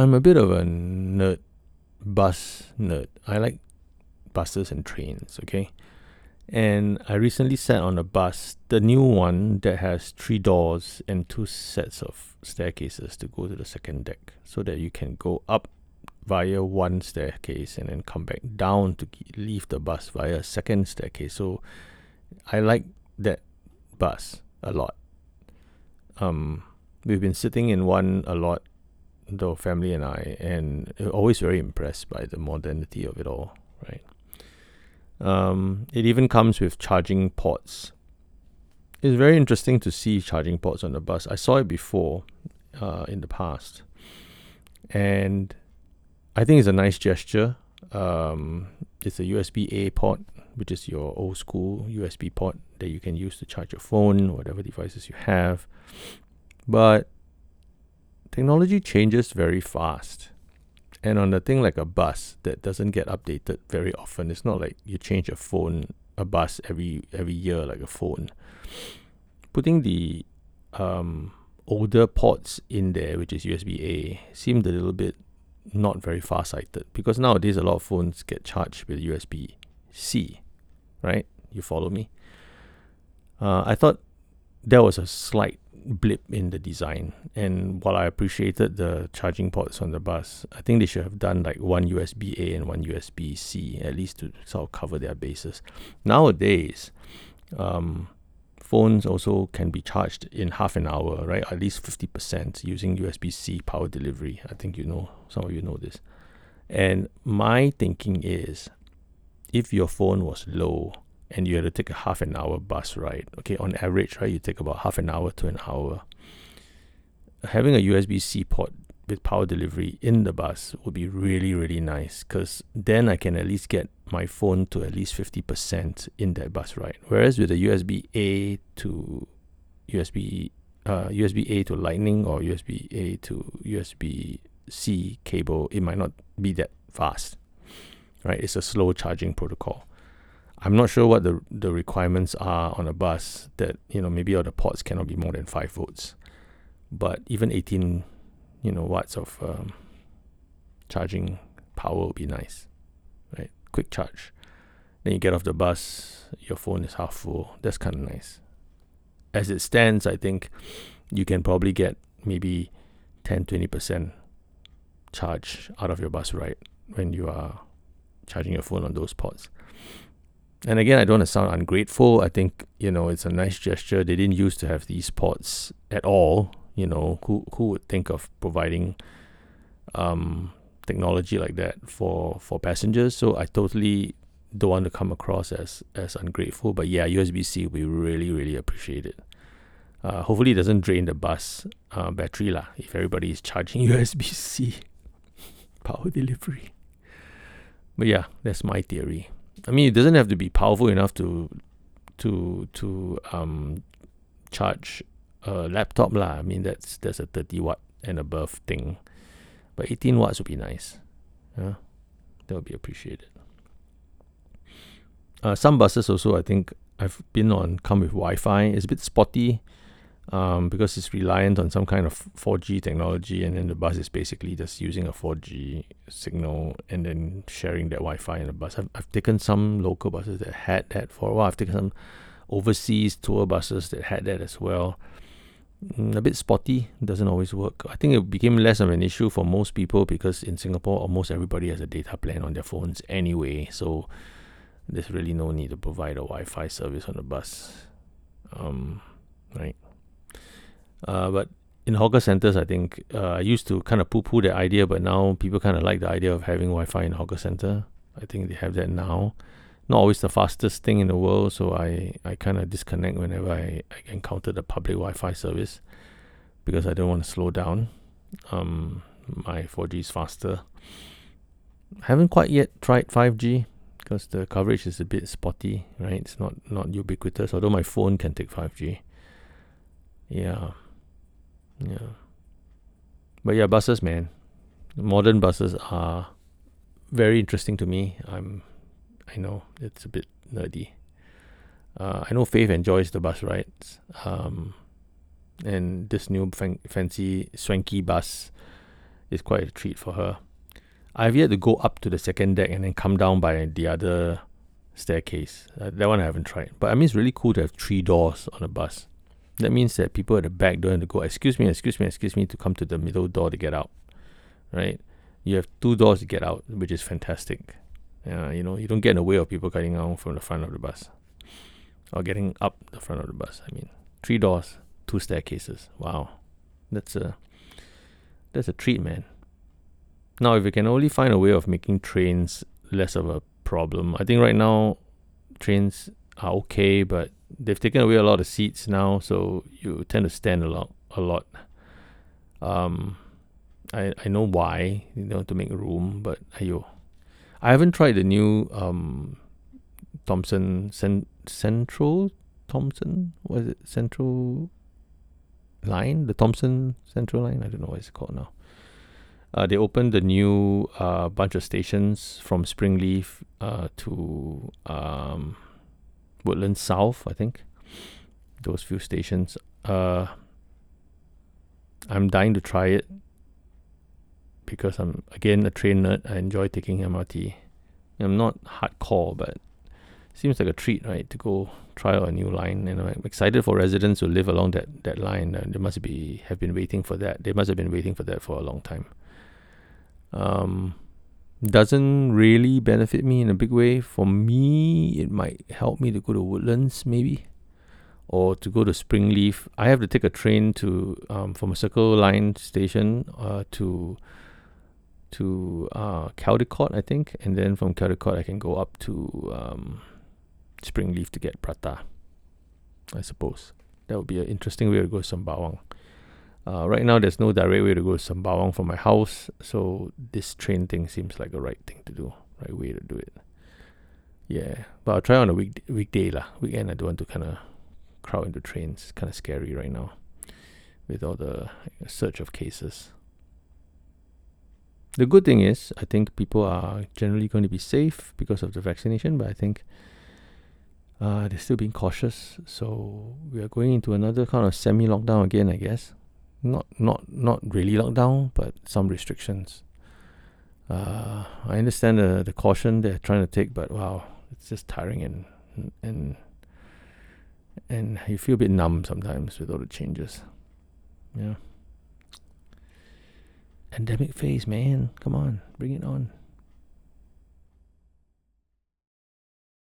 I'm a bit of a nerd, bus nerd. I like buses and trains, okay? And I recently sat on a bus, the new one that has 3 doors and 2 sets of staircases to go to the second deck, so that you can go up via 1 staircase and then come back down to leave the bus via a 2nd staircase. So I like that bus a lot. We've been sitting in one a lot, the family and I, and always very impressed by the modernity of it all, right? It even comes with charging ports. It's very interesting to see charging ports on the bus. I saw it before in the past, and I think it's a nice gesture. It's a USB-A port, which is your old school USB port that you can use to charge your phone, whatever devices you have. But technology changes very fast. And on a thing like a bus that doesn't get updated very often, it's not like you change a phone, a bus every year like a phone. Putting the older ports in there, which is USB-A, seemed a little bit not very far-sighted, because nowadays a lot of phones get charged with USB-C, right? You follow me? I thought there was a slight blip in the design, and while I appreciated the charging ports on the bus, I think they should have done like one USB-A and one USB-C, at least to sort of cover their bases. Nowadays, phones also can be charged in half an hour, right? At least 50% using USB-C power delivery. I think you know, some of you know this. And my thinking is, if your phone was low and you had to take a half an hour bus ride, okay, on average, right, you take about half an hour to an hour, having a USB-C port with power delivery in the bus would be really, really nice, because then I can at least get my phone to at least 50% in that bus ride. Whereas with the USB-A to USB-A to Lightning or USB-A to USB-C cable, it might not be that fast, right? It's a slow charging protocol. I'm not sure what the requirements are on a bus that, you know, maybe all the ports cannot be more than 5 volts. But even 18, you know, watts of charging power would be nice, right? Quick charge. Then you get off the bus, your phone is half full. That's kind of nice. As it stands, I think you can probably get maybe 10-20% charge out of your bus ride when you are charging your phone on those ports. And again, I don't want to sound ungrateful. I think, you know, it's a nice gesture. They didn't used to have these ports at all. You know, who would think of providing technology like that for passengers? So I totally don't want to come across as ungrateful. But yeah, USB-C, we really, really appreciate it. Hopefully it doesn't drain the bus battery lah, if everybody is charging USB-C power delivery. But yeah, that's my theory. I mean, it doesn't have to be powerful enough to charge a laptop lah. I mean, that's a 30 watt and above thing, but 18 watts would be nice. Yeah, that would be appreciated. Some buses also, I think I've been on, come with Wi-Fi. It's a bit spotty because it's reliant on some kind of 4G technology, and then the bus is basically just using a 4G signal and then sharing that Wi-Fi in the bus. I've taken some local buses that had that for a while. I've taken some overseas tour buses that had that as well. A bit spotty, doesn't always work. I think it became less of an issue for most people because in Singapore, almost everybody has a data plan on their phones anyway, so there's really no need to provide a Wi-Fi service on the bus, right? But in hawker centers, I think I used to kind of poo-poo that idea, but now people kind of like the idea of having Wi-Fi in a hawker center. I think they have that now. Not always the fastest thing in the world, so I kind of disconnect whenever I encounter the public Wi-Fi service because I don't want to slow down. My 4G is faster. I haven't quite yet tried 5G because the coverage is a bit spotty, right? It's not ubiquitous, although my phone can take 5G. Yeah. But yeah, buses, man. Modern buses are very interesting to me. I know it's a bit nerdy. I know Faith enjoys the bus rides. And this new fancy swanky bus It's quite a treat for her. I've yet to go up to the second deck and then come down by the other staircase. That one I haven't tried. But I mean, it's really cool to have 3 doors on a bus. That means that people at the back don't have to go, excuse me, to come to the middle door to get out, right? You have 2 doors to get out, which is fantastic. You know, you don't get in the way of people getting out from the front of the bus. Or getting up the front of the bus, I mean. 3 doors, 2 staircases. Wow. That's a treat, man. Now, if we can only find a way of making trains less of a problem. I think right now, trains are okay, but they've taken away a lot of seats now, so you tend to stand a lot. I know why, you know, to make room, but ayo. I haven't tried the new Central Line? The Thomson Central Line? I don't know what it's called now. They opened the new bunch of stations from Springleaf to Woodlands South, I think. Those few stations. I'm dying to try it because I'm, again, a train nerd. I enjoy taking MRT. I'm not hardcore, but seems like a treat, right, to go try out a new line. And I'm excited for residents who live along that line. They must have been waiting for that. They must have been waiting for that for a long time. Doesn't really benefit me in a big way. For me, it might help me to go to Woodlands maybe, or to go to Springleaf. I have to take a train to from a Circle Line station to Caldecott, I think, and then from Caldecott I can go up to Springleaf to get prata, I suppose. That would be an interesting way to go to Sembawang. Right now there's no direct way to go to Sembawang from my house, so this train thing seems like the right thing to do, right way to do it. Yeah, but I'll try on a weekday lah. Weekend I don't want to kind of crowd into trains. It's kind of scary right now with all the surge of cases. The good thing is, I think people are generally going to be safe because of the vaccination, but I think they're still being cautious. So we are going into another kind of semi-lockdown again, I guess. Not really lockdown, but some restrictions. I understand the caution they're trying to take, but wow, it's just tiring and you feel a bit numb sometimes with all the changes. Yeah. Endemic phase, man. Come on, bring it on.